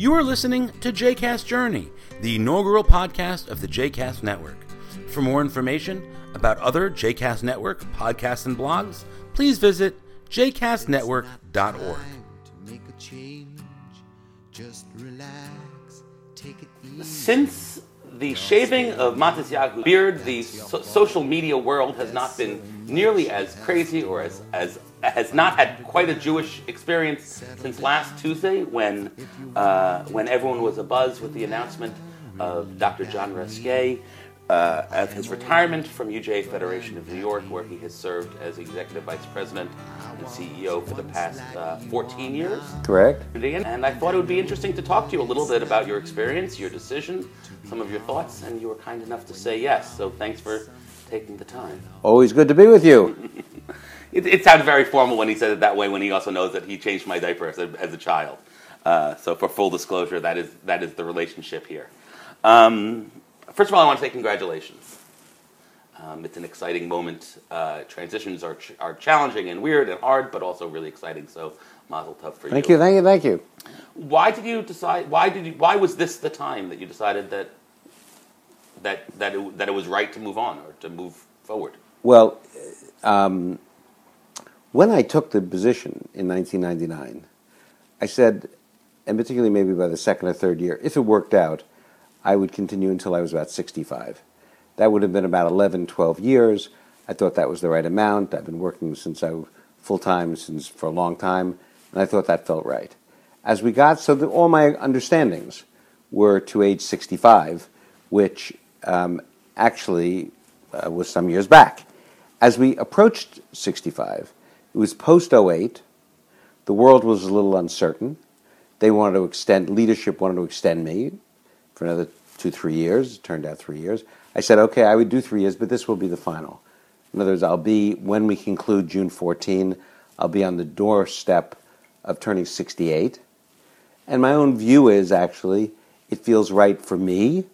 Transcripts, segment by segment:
You are listening to JCast Journey, the inaugural podcast of the JCast Network. For more information about other JCast Network podcasts and blogs, please visit jcastnetwork.org. Since the shaving of Matis Yaakov beard, the social media world has not been nearly as crazy or as has not had quite a Jewish experience since last Tuesday when everyone was abuzz with the announcement of Dr. John Reschieh of his retirement from UJA Federation of New York, where he has served as Executive Vice President and CEO for the past 14 years. Correct. And I thought it would be interesting to talk to you a little bit about your experience, your decision, some of your thoughts, and you were kind enough to say yes, so thanks for taking the time. Always good to be with you. It sounded very formal when he said it that way, when he also knows that he changed my diaper as a child. So for full disclosure, that is the relationship here. First of all, I want to say congratulations. It's an exciting moment. Transitions are challenging and weird and hard, but also really exciting. So, mazel tov for you. Thank you. Why did you decide? Why was this the time that you decided that it was right to move on or to move forward? Well, when I took the position in 1999, I said, and particularly maybe by the second or third year, if it worked out, I would continue until I was about 65. That would have been about 11, 12 years. I thought that was the right amount. I've been working for a long time, and I thought that felt right. All my understandings were to age 65, which actually was some years back. As we approached 65, it was post-08. The world was a little uncertain. Leadership wanted to extend me for another 2-3 years. It turned out 3 years. I said, okay, I would do 3 years, but this will be the final. In other words, when we conclude June 14, I'll be on the doorstep of turning 68. And my own view is, actually, it feels right for me.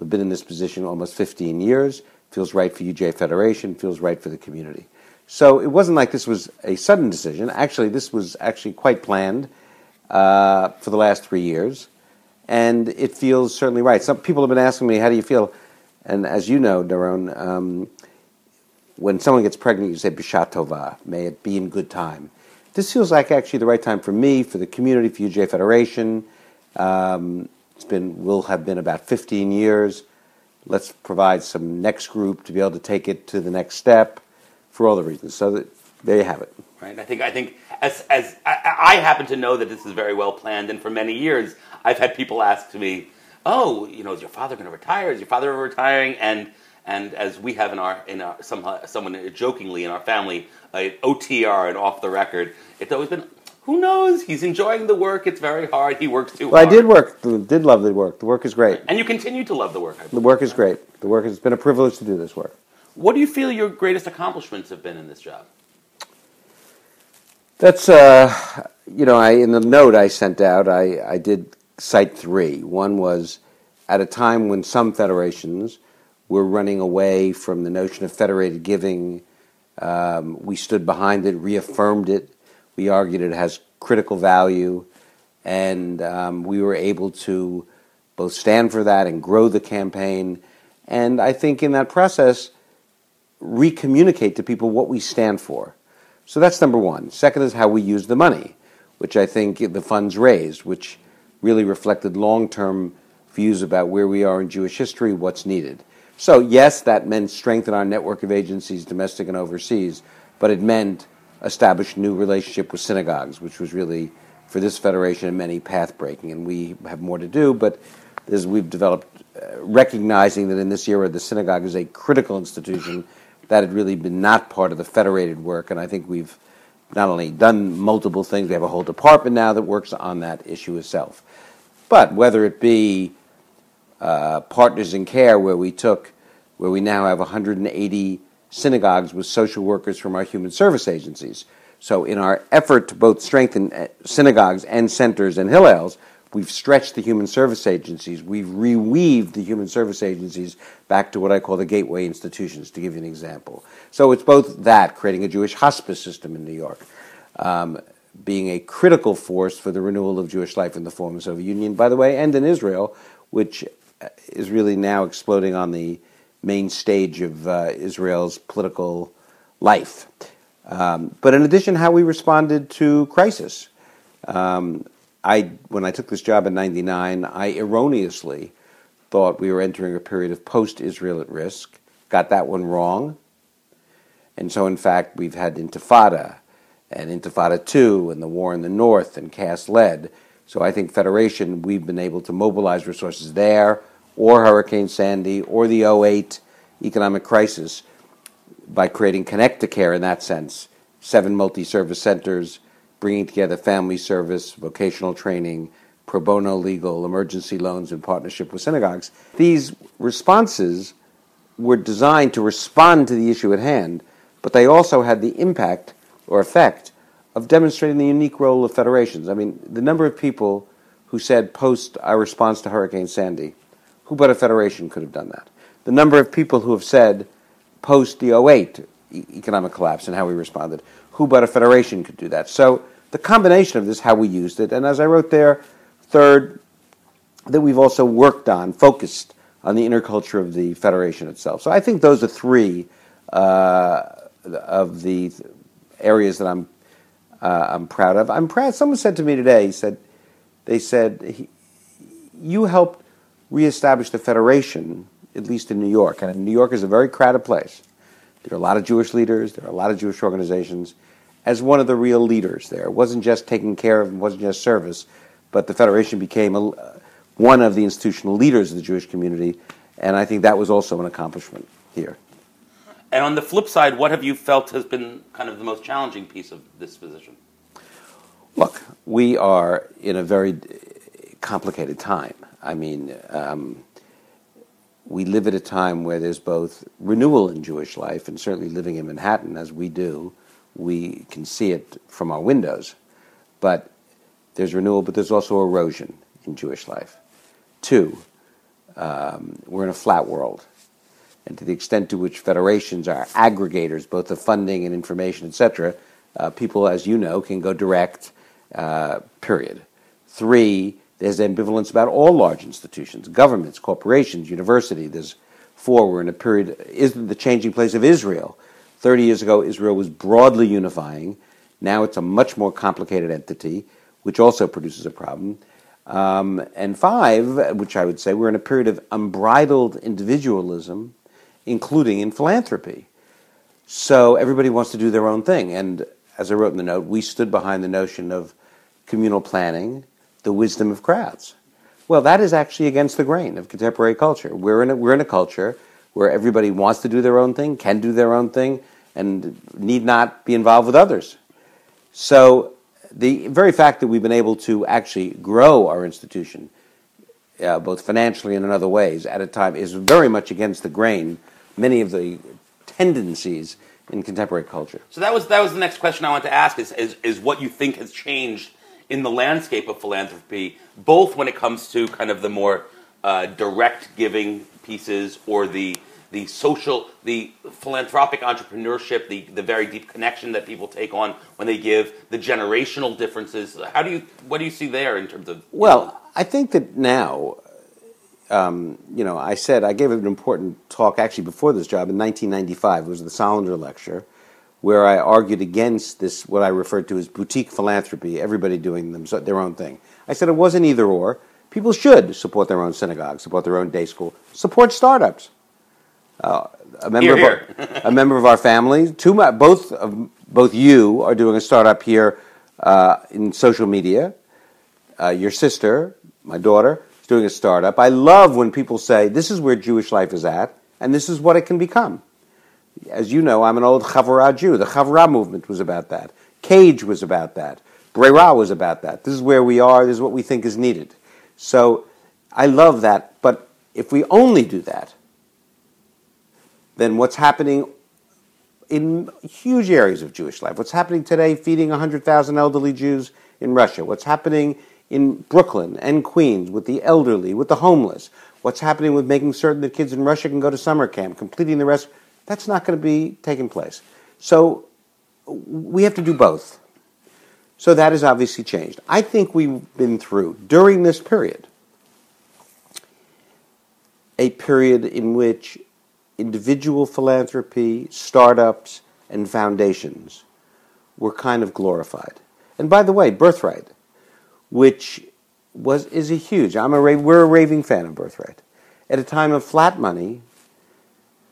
I've been in this position almost 15 years. It feels right for UJA Federation. It feels right for the community. So it wasn't like this was a sudden decision. Actually, this was actually quite planned for the last 3 years. And it feels certainly right. Some people have been asking me, how do you feel? And as you know, Daron, when someone gets pregnant, you say, Bishatova, may it be in good time. This feels like actually the right time for me, for the community, for UJA Federation. Will have been about 15 years. Let's provide some next group to be able to take it to the next step for all the reasons. So there you have it. Right. I think as I happen to know that this is very well planned, and for many years I've had people ask to me, "Oh, you know, is your father going to retire? Is your father ever retiring?" And as we have in our someone jokingly in our family, OTR and off the record, it's always been, "Who knows? He's enjoying the work. It's very hard. He works too hard." I did love the work. The work is great, and you continue to love the work. I believe the work is great. It's been a privilege to do this work. What do you feel your greatest accomplishments have been in this job? That's, in the note I sent out, I did cite three. One was at a time when some federations were running away from the notion of federated giving. We stood behind it, reaffirmed it. We argued it has critical value, and we were able to both stand for that and grow the campaign. And I think in that process, recommunicate to people what we stand for. So that's number one. Second is how we use the money, which I think the funds raised, which really reflected long-term views about where we are in Jewish history, what's needed. So yes, that meant strengthen our network of agencies, domestic and overseas, but it meant establish new relationship with synagogues, which was really, for this federation, and many path-breaking. And we have more to do, but as we've developed, recognizing that in this era the synagogue is a critical institution that had really been not part of the federated work, and I think we've not only done multiple things, we have a whole department now that works on that issue itself. But whether it be Partners in Care, where we now have 180 synagogues with social workers from our human service agencies. So in our effort to both strengthen synagogues and centers and hillels, we've stretched the human service agencies. We've reweaved the human service agencies back to what I call the gateway institutions, to give you an example. So it's both that, creating a Jewish hospice system in New York, being a critical force for the renewal of Jewish life in the former Soviet Union, by the way, and in Israel, which is really now exploding on the main stage of Israel's political life. But in addition, how we responded to crisis. When I took this job in 1999, I erroneously thought we were entering a period of post-Israel at risk. Got that one wrong. And so, in fact, we've had Intifada and Intifada II and the war in the North and Cass Lead. So I think Federation, we've been able to mobilize resources there, or Hurricane Sandy, or the 2008 economic crisis by creating Connect to Care in that sense, 7 multi-service centers, bringing together family service, vocational training, pro bono legal, emergency loans in partnership with synagogues. These responses were designed to respond to the issue at hand, but they also had the impact or effect of demonstrating the unique role of federations. I mean, the number of people who said post our response to Hurricane Sandy, who but a federation could have done that? The number of people who have said post the 2008 economic collapse and how we responded, who but a federation could do that? So the combination of this, how we used it, and as I wrote there, third, that we've also worked on, focused on the inner culture of the federation itself. So I think those are three of the areas that I'm proud of. I'm proud. Someone said to me today, they said, you helped reestablish the federation, at least in New York. And New York is a very crowded place. There are a lot of Jewish leaders. There are a lot of Jewish organizations. As one of the real leaders there, it wasn't just taking care of, it wasn't just service, but the federation became one of the institutional leaders of the Jewish community, and I think that was also an accomplishment here. And on the flip side, what have you felt has been kind of the most challenging piece of this position? Look, we are in a very complicated time. I mean, we live at a time where there's both renewal in Jewish life, and certainly living in Manhattan, as we do, we can see it from our windows. But there's renewal, but there's also erosion in Jewish life. 2, we're in a flat world. And to the extent to which federations are aggregators, both of funding and information, etc., people, as you know, can go direct, period. 3, there's ambivalence about all large institutions, governments, corporations, university. There's 4, we're in a period, isn't the changing place of Israel. 30 years ago, Israel was broadly unifying. Now it's a much more complicated entity, which also produces a problem. And 5, which I would say, we're in a period of unbridled individualism, including in philanthropy. So everybody wants to do their own thing. And as I wrote in the note, we stood behind the notion of communal planning, the wisdom of crowds. Well, that is actually against the grain of contemporary culture. We're in a culture where everybody wants to do their own thing, can do their own thing, and need not be involved with others. So the very fact that we've been able to actually grow our institution, both financially and in other ways, at a time is very much against the grain, many of the tendencies in contemporary culture. So that was the next question I wanted to ask, is what you think has changed in the landscape of philanthropy, both when it comes to kind of the more direct giving pieces or the social, the philanthropic entrepreneurship, the very deep connection that people take on when they give, the generational differences. What do you see there in terms of? Well, I think that now, I gave an important talk actually before this job in 1995. It was the Solander Lecture, where I argued against this, what I referred to as boutique philanthropy, everybody doing their own thing. I said it wasn't either or. People should support their own synagogue, support their own day school, support startups. A member of our family, both you are doing a startup here in social media. Your sister, my daughter, is doing a startup. I love when people say, this is where Jewish life is at, and this is what it can become. As you know, I'm an old Chavurah Jew. The Chavurah movement was about that. Cage was about that. Breira was about that. This is where we are. This is what we think is needed. So I love that. But if we only do that, then what's happening in huge areas of Jewish life, what's happening today feeding 100,000 elderly Jews in Russia, what's happening in Brooklyn and Queens with the elderly, with the homeless, what's happening with making certain that kids in Russia can go to summer camp, completing the rest, that's not going to be taking place. So we have to do both. So that has obviously changed. I think we've been through, during this period, a period in which individual philanthropy, startups, and foundations were kind of glorified. And by the way, Birthright, which is a huge, we're a raving fan of Birthright. At a time of flat money,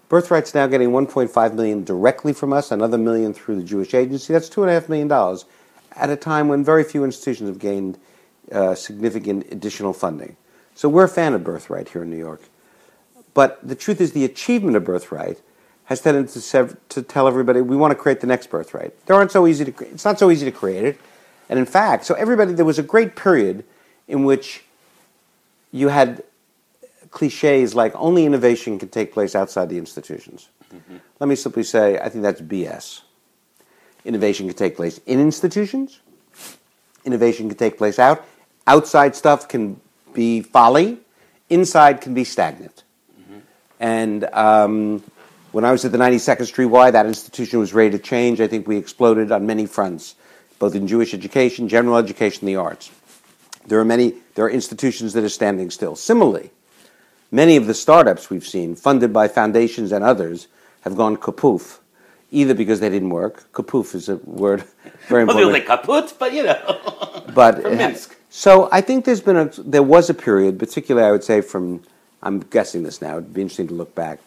Birthright's now getting $1.5 million directly from us, another $1 million through the Jewish Agency. That's $2.5 million at a time when very few institutions have gained significant additional funding. So we're a fan of Birthright here in New York. But the truth is the achievement of Birthright has tended to tell everybody, we want to create the next Birthright. It's not so easy to create it. And in fact, so everybody, there was a great period in which you had cliches like only innovation can take place outside the institutions. Mm-hmm. Let me simply say, I think that's BS. Innovation can take place in institutions. Innovation can take place outside stuff can be folly. Inside can be stagnant. Mm-hmm. And when I was at the 92nd Street Y, that institution was ready to change. I think we exploded on many fronts, both in Jewish education, general education, the arts. There are institutions that are standing still. Similarly, many of the startups we've seen, funded by foundations and others, have gone kapoof, either because they didn't work. Kapoof is a word very important. Well, they were like kaput, but you know, from Minsk. So I think there was a period, particularly I would say from, I'm guessing this now, it'd be interesting to look back,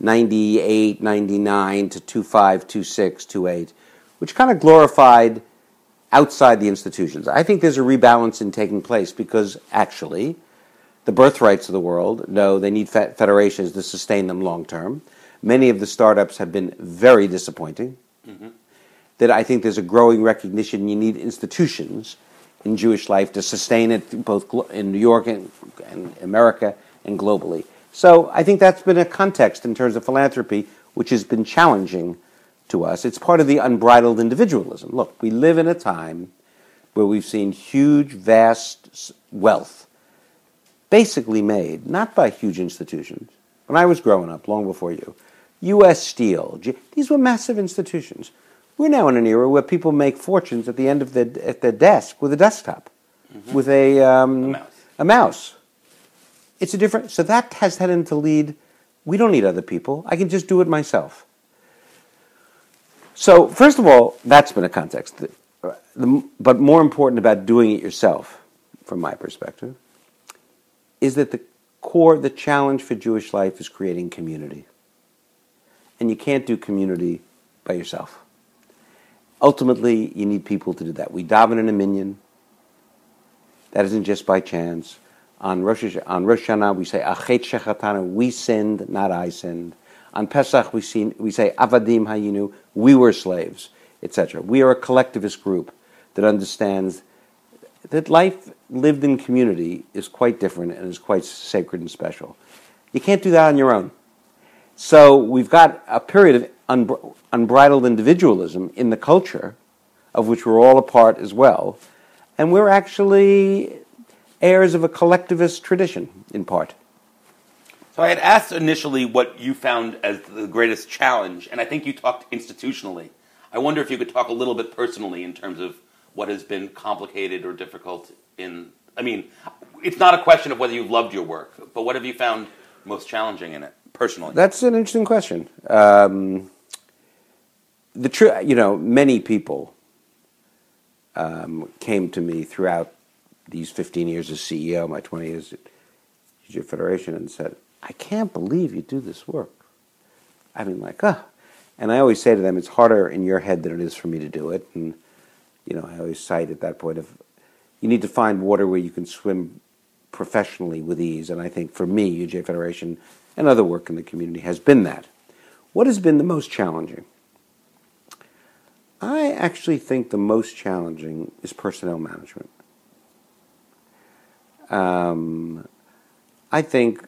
98, 99 to 25, 26, 28, which kind of glorified outside the institutions. I think there's a rebalancing taking place because actually the Birthrights of the world know they need federations to sustain them long term. Many of the startups have been very disappointing. Mm-hmm. That I think there's a growing recognition you need institutions in Jewish life to sustain it both in New York and America and globally. So I think that's been a context in terms of philanthropy which has been challenging to us. It's part of the unbridled individualism. Look, we live in a time where we've seen huge, vast wealth basically made, not by huge institutions. When I was growing up, long before you, U.S. Steel, these were massive institutions. We're now in an era where people make fortunes at the end of their desk with a desktop, mm-hmm. with a mouse. It's a different, so that has tended to lead, we don't need other people, I can just do it myself. So, first of all, that's been a context. But more important about doing it yourself, from my perspective, is that the challenge for Jewish life is creating community. And you can't do community by yourself. Ultimately, you need people to do that. We daven in a minyan. That isn't just by chance. On Rosh Hashanah, we say, Achit Shechatana, we sinned, not I sinned. On Pesach, we say, Avadim Hayinu, we were slaves, etc. We are a collectivist group that understands that life lived in community is quite different and is quite sacred and special. You can't do that on your own. So we've got a period of unbridled individualism in the culture, of which we're all a part as well, and we're actually heirs of a collectivist tradition, in part. So I had asked initially what you found as the greatest challenge, and I think you talked institutionally. I wonder if you could talk a little bit personally in terms of what has been complicated or difficult it's not a question of whether you've loved your work, but what have you found most challenging in it, personally? That's an interesting question. Many people came to me throughout these 15 years as CEO, my 20 years at UJA Federation, and said, I can't believe you do this work. And I always say to them, it's harder in your head than it is for me to do it. And, I always cite at that point of, you need to find water where you can swim professionally with ease. And I think for me, UJA Federation and other work in the community has been that. What has been the most challenging? I actually think the most challenging is personnel management. I think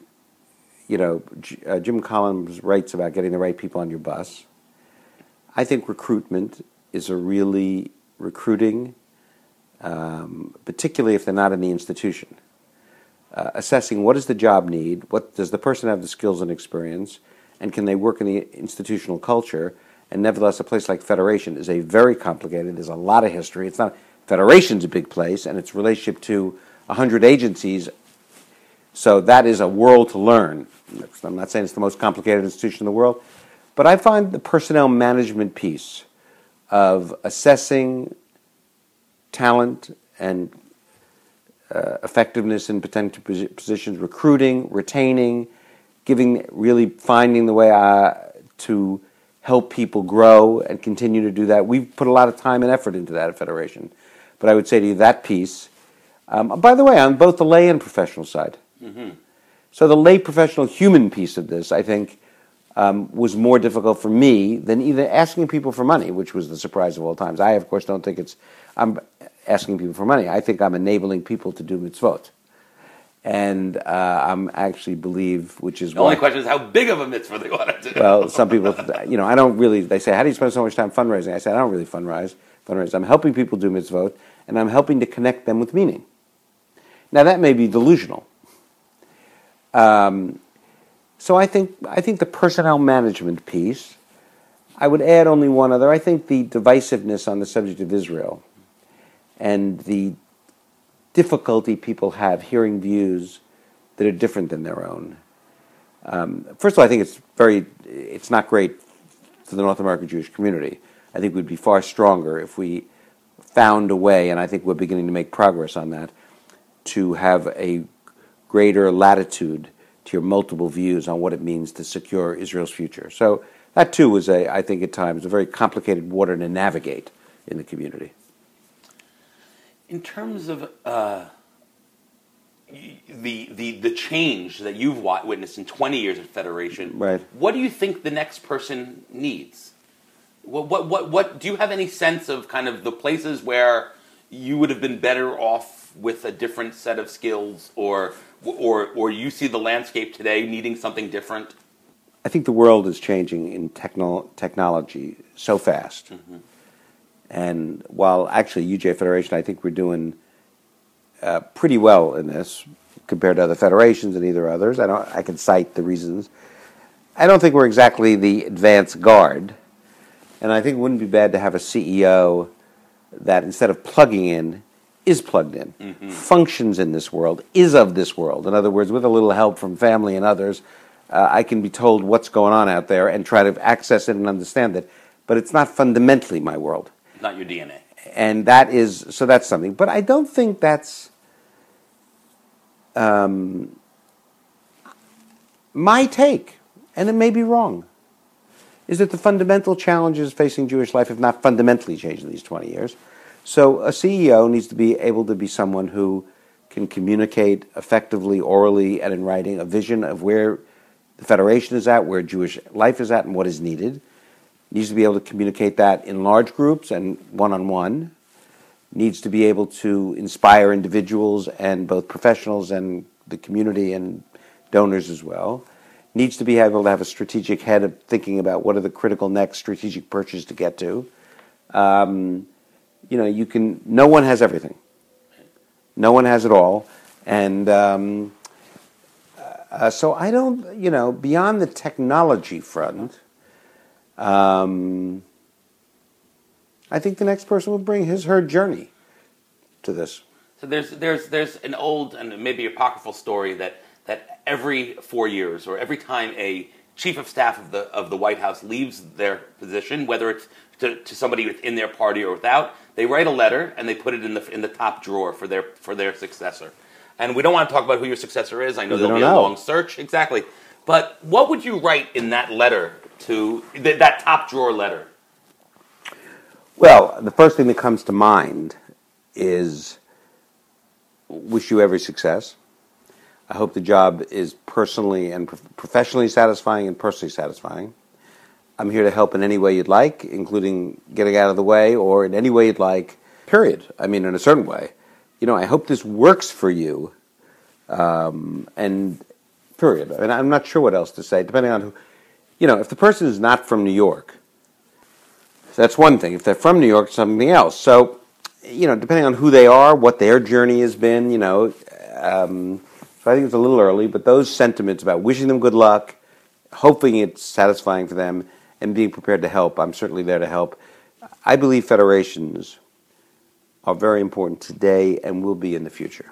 Jim Collins writes about getting the right people on your bus. I think recruitment is particularly if they're not in the institution. Assessing what does the job need, what does the person have the skills and experience, and can they work in the institutional culture? And nevertheless, a place like Federation is a very complicated, there's a lot of history. It's not Federation's a big place, and its relationship to 100 agencies. So that is a world to learn. I'm not saying it's the most complicated institution in the world, but I find the personnel management piece of assessing talent and effectiveness in potential positions, recruiting, retaining, giving, really finding the way to help people grow and continue to do that. We've put a lot of time and effort into that at Federation. But I would say to you that piece, by the way, on both the lay and professional side. Mm-hmm. So the lay professional human piece of this, I think, was more difficult for me than even asking people for money, which was the surprise of all times. I, of course, don't think I'm asking people for money. I think I'm enabling people to do mitzvot. And I'm actually believe, which is the only question is how big of a mitzvah they want to do. Well, some people, I don't really, they say, how do you spend so much time fundraising? I say, I don't really fundraise. I'm helping people do mitzvot, and I'm helping to connect them with meaning. Now, that may be delusional. So I think the personnel management piece, I would add only one other. I think the divisiveness on the subject of Israel and the difficulty people have hearing views that are different than their own. First of all, I think it's not great for the North American Jewish community. I think we'd be far stronger if we found a way, and I think we're beginning to make progress on that, to have a greater latitude to your multiple views on what it means to secure Israel's future. So that too was, I think at times, a very complicated water to navigate in the community. In terms of the change that you've witnessed in 20 years at Federation, right, what do you think the next person needs? What do you have any sense of kind of the places where you would have been better off with a different set of skills, or you see the landscape today needing something different? I think the world is changing in technology so fast. Mm-hmm. And while actually UJA Federation, I think we're doing pretty well in this compared to other federations and either others. I can cite the reasons. I don't think we're exactly the advance guard. And I think it wouldn't be bad to have a CEO that instead of plugging in, is plugged in, mm-hmm, functions in this world, is of this world. In other words, with a little help from family and others, I can be told what's going on out there and try to access it and understand it. But it's not fundamentally my world. Not your DNA. And that's something. But I don't think that's... my take, and it may be wrong, is that the fundamental challenges facing Jewish life have not fundamentally changed in these 20 years. So a CEO needs to be able to be someone who can communicate effectively, orally, and in writing, a vision of where the Federation is at, where Jewish life is at, and what is needed. Needs to be able to communicate that in large groups and one-on-one. Needs to be able to inspire individuals and both professionals and the community and donors as well. Needs to be able to have a strategic head of thinking about what are the critical next strategic purchases to get to. No one has everything. No one has it all. And so I don't, beyond the technology front, I think the next person will bring her journey to this. So there's an old and maybe apocryphal story that every 4 years or every time a chief of staff of the White House leaves their position, whether it's to somebody within their party or without, they write a letter and they put it in the top drawer for their successor. And we don't want to talk about who your successor is. I know there'll be a long search. Exactly. But what would you write in that letter, to that top drawer letter? Well, the first thing that comes to mind is wish you every success. I hope the job is personally and professionally satisfying and personally satisfying. I'm here to help in any way you'd like, including getting out of the way or in any way you'd like, period. I mean, in a certain way. I hope this works for you, and period. And I'm not sure what else to say, depending on who... if the person is not from New York, that's one thing. If they're from New York, it's something else. So, depending on who they are, what their journey has been, so I think it's a little early, but those sentiments about wishing them good luck, hoping it's satisfying for them, and being prepared to help, I'm certainly there to help. I believe federations are very important today and will be in the future.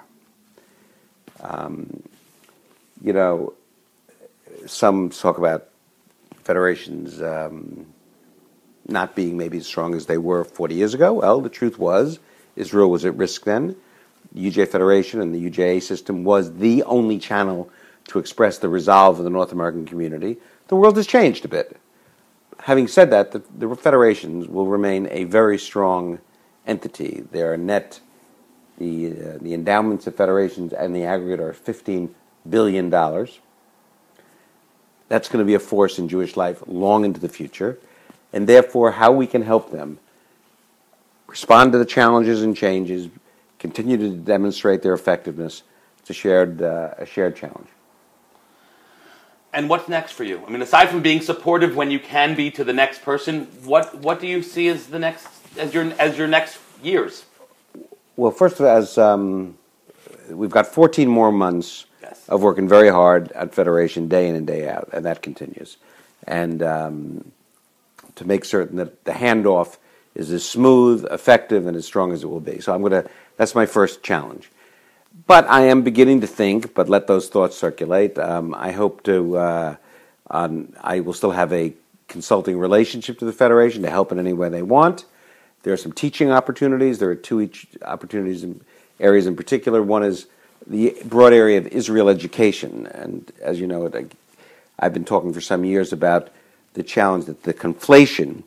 You know, some talk about federations not being maybe as strong as they were 40 years ago. Well, the truth was, Israel was at risk then. The UJA Federation and the UJA system was the only channel to express the resolve of the North American community. The world has changed a bit. Having said that, the federations will remain a very strong entity. There are the endowments of federations and the aggregate are $15 billion. That's going to be a force in Jewish life long into the future. And therefore, how we can help them respond to the challenges and changes, continue to demonstrate their effectiveness, it's a shared challenge. And what's next for you? I mean, aside from being supportive when you can be to the next person, what do you see as the next, as your next years? Well, first of all, as we've got 14 more months of working very hard at Federation day in and day out, and that continues. And to make certain that the handoff is as smooth, effective, and as strong as it will be. So that's my first challenge. But I am beginning to think, but let those thoughts circulate. I hope to, I will still have a consulting relationship to the Federation to help in any way they want. There are some teaching opportunities. There are two opportunities in areas in particular. One is the broad area of Israel education. And as you know, I've been talking for some years about the challenge that the conflation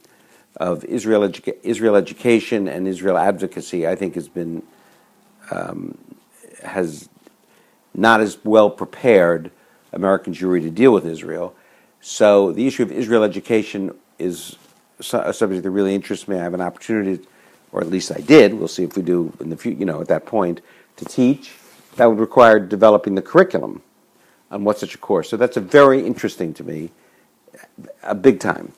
of Israel education and Israel advocacy, I think, has been has not as well prepared American Jewry to deal with Israel. So the issue of Israel education is a subject that really interests me. I have an opportunity, or at least I did, we'll see if we do in the future, you know, at that point, to teach. That would require developing the curriculum on what such a course. So that's a very interesting to me, a big time.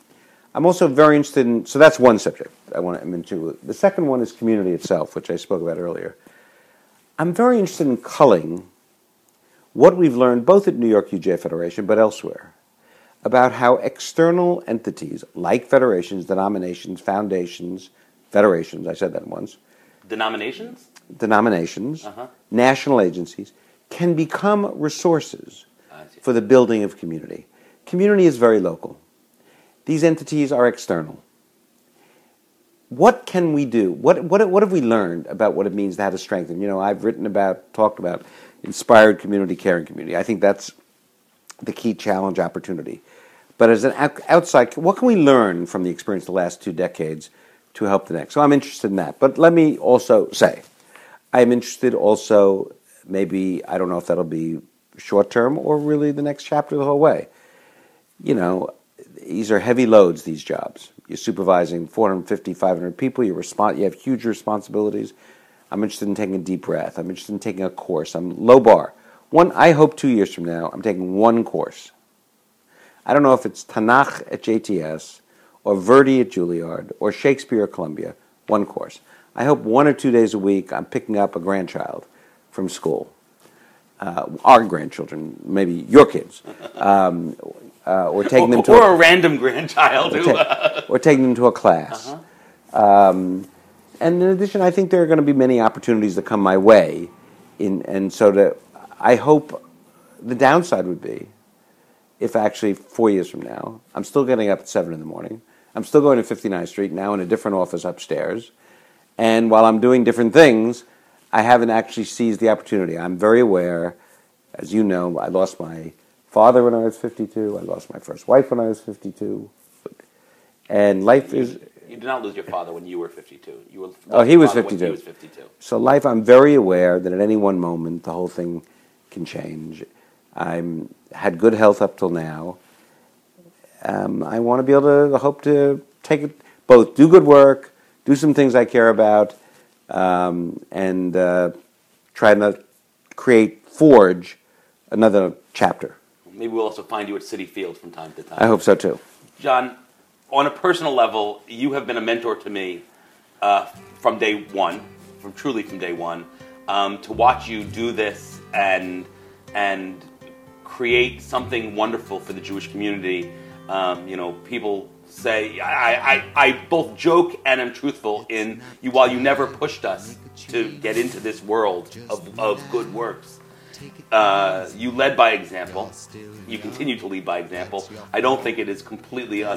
I'm also very interested in, so that's one subject I want to mention. The second one is community itself, which I spoke about earlier. I'm very interested in culling what we've learned both at New York UJA Federation but elsewhere about how external entities like federations, denominations, foundations, federations, I said that once. Denominations? Denominations, national agencies, can become resources for the building of community. Community is very local. These entities are external. What can we do? What have we learned about what it means to how to strengthen? You know, I've written about, talked about inspired community, caring community. I think that's the key challenge opportunity. But as an outside, what can we learn from the experience of the last 2 decades to help the next? So I'm interested in that. But let me also say, I'm interested also, maybe, I don't know if that'll be short term or really the next chapter of the whole way. You know, these are heavy loads, these jobs. You're supervising 450, 500 people. You have huge responsibilities. I'm interested in taking a deep breath. I'm interested in taking a course. I'm low bar. I hope 2 years from now, I'm taking one course. I don't know if it's Tanakh at JTS or Verdi at Juilliard or Shakespeare at Columbia, one course. I hope 1 or 2 days a week I'm picking up a grandchild from school. Our grandchildren, maybe your kids. Or taking them to a random grandchild, or taking them to a class. And in addition, I think there are going to be many opportunities that come my way, I hope the downside would be if actually 4 years from now I'm still getting up at 7 a.m. I'm still going to 59th Street now in a different office upstairs, and while I'm doing different things, I haven't actually seized the opportunity. I'm very aware, as you know, I lost my father when I was 52. I lost my first wife when I was 52. And life is... You did not lose your father when you were 52. He was 52. He was 52. So life, I'm very aware that at any one moment the whole thing can change. I'm had good health up till now. I want to be able to hope to take it, both do good work, do some things I care about, and try to forge another chapter. Maybe we'll also find you at Citi Field from time to time. I hope so, too. John, on a personal level, you have been a mentor to me from day one, from day one. To watch you do this and create something wonderful for the Jewish community, people say, I both joke and am truthful in you, while you never pushed us to get into this world of good works. You led by example. You continue to lead by example. I don't think it is completely out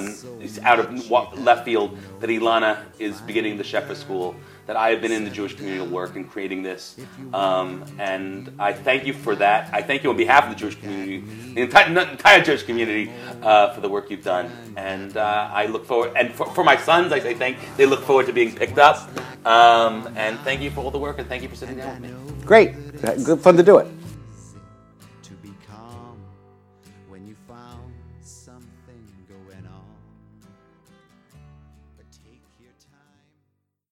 of left field that Ilana is beginning the Shepherd School, that I have been in the Jewish communal work and creating this. And I thank you for that. I thank you on behalf of the Jewish community, the entire Jewish community, for the work you've done. And I look forward, and for my sons, I say they look forward to being picked up. And thank you for all the work, and thank you for sitting down with me. Great. Good fun to do it.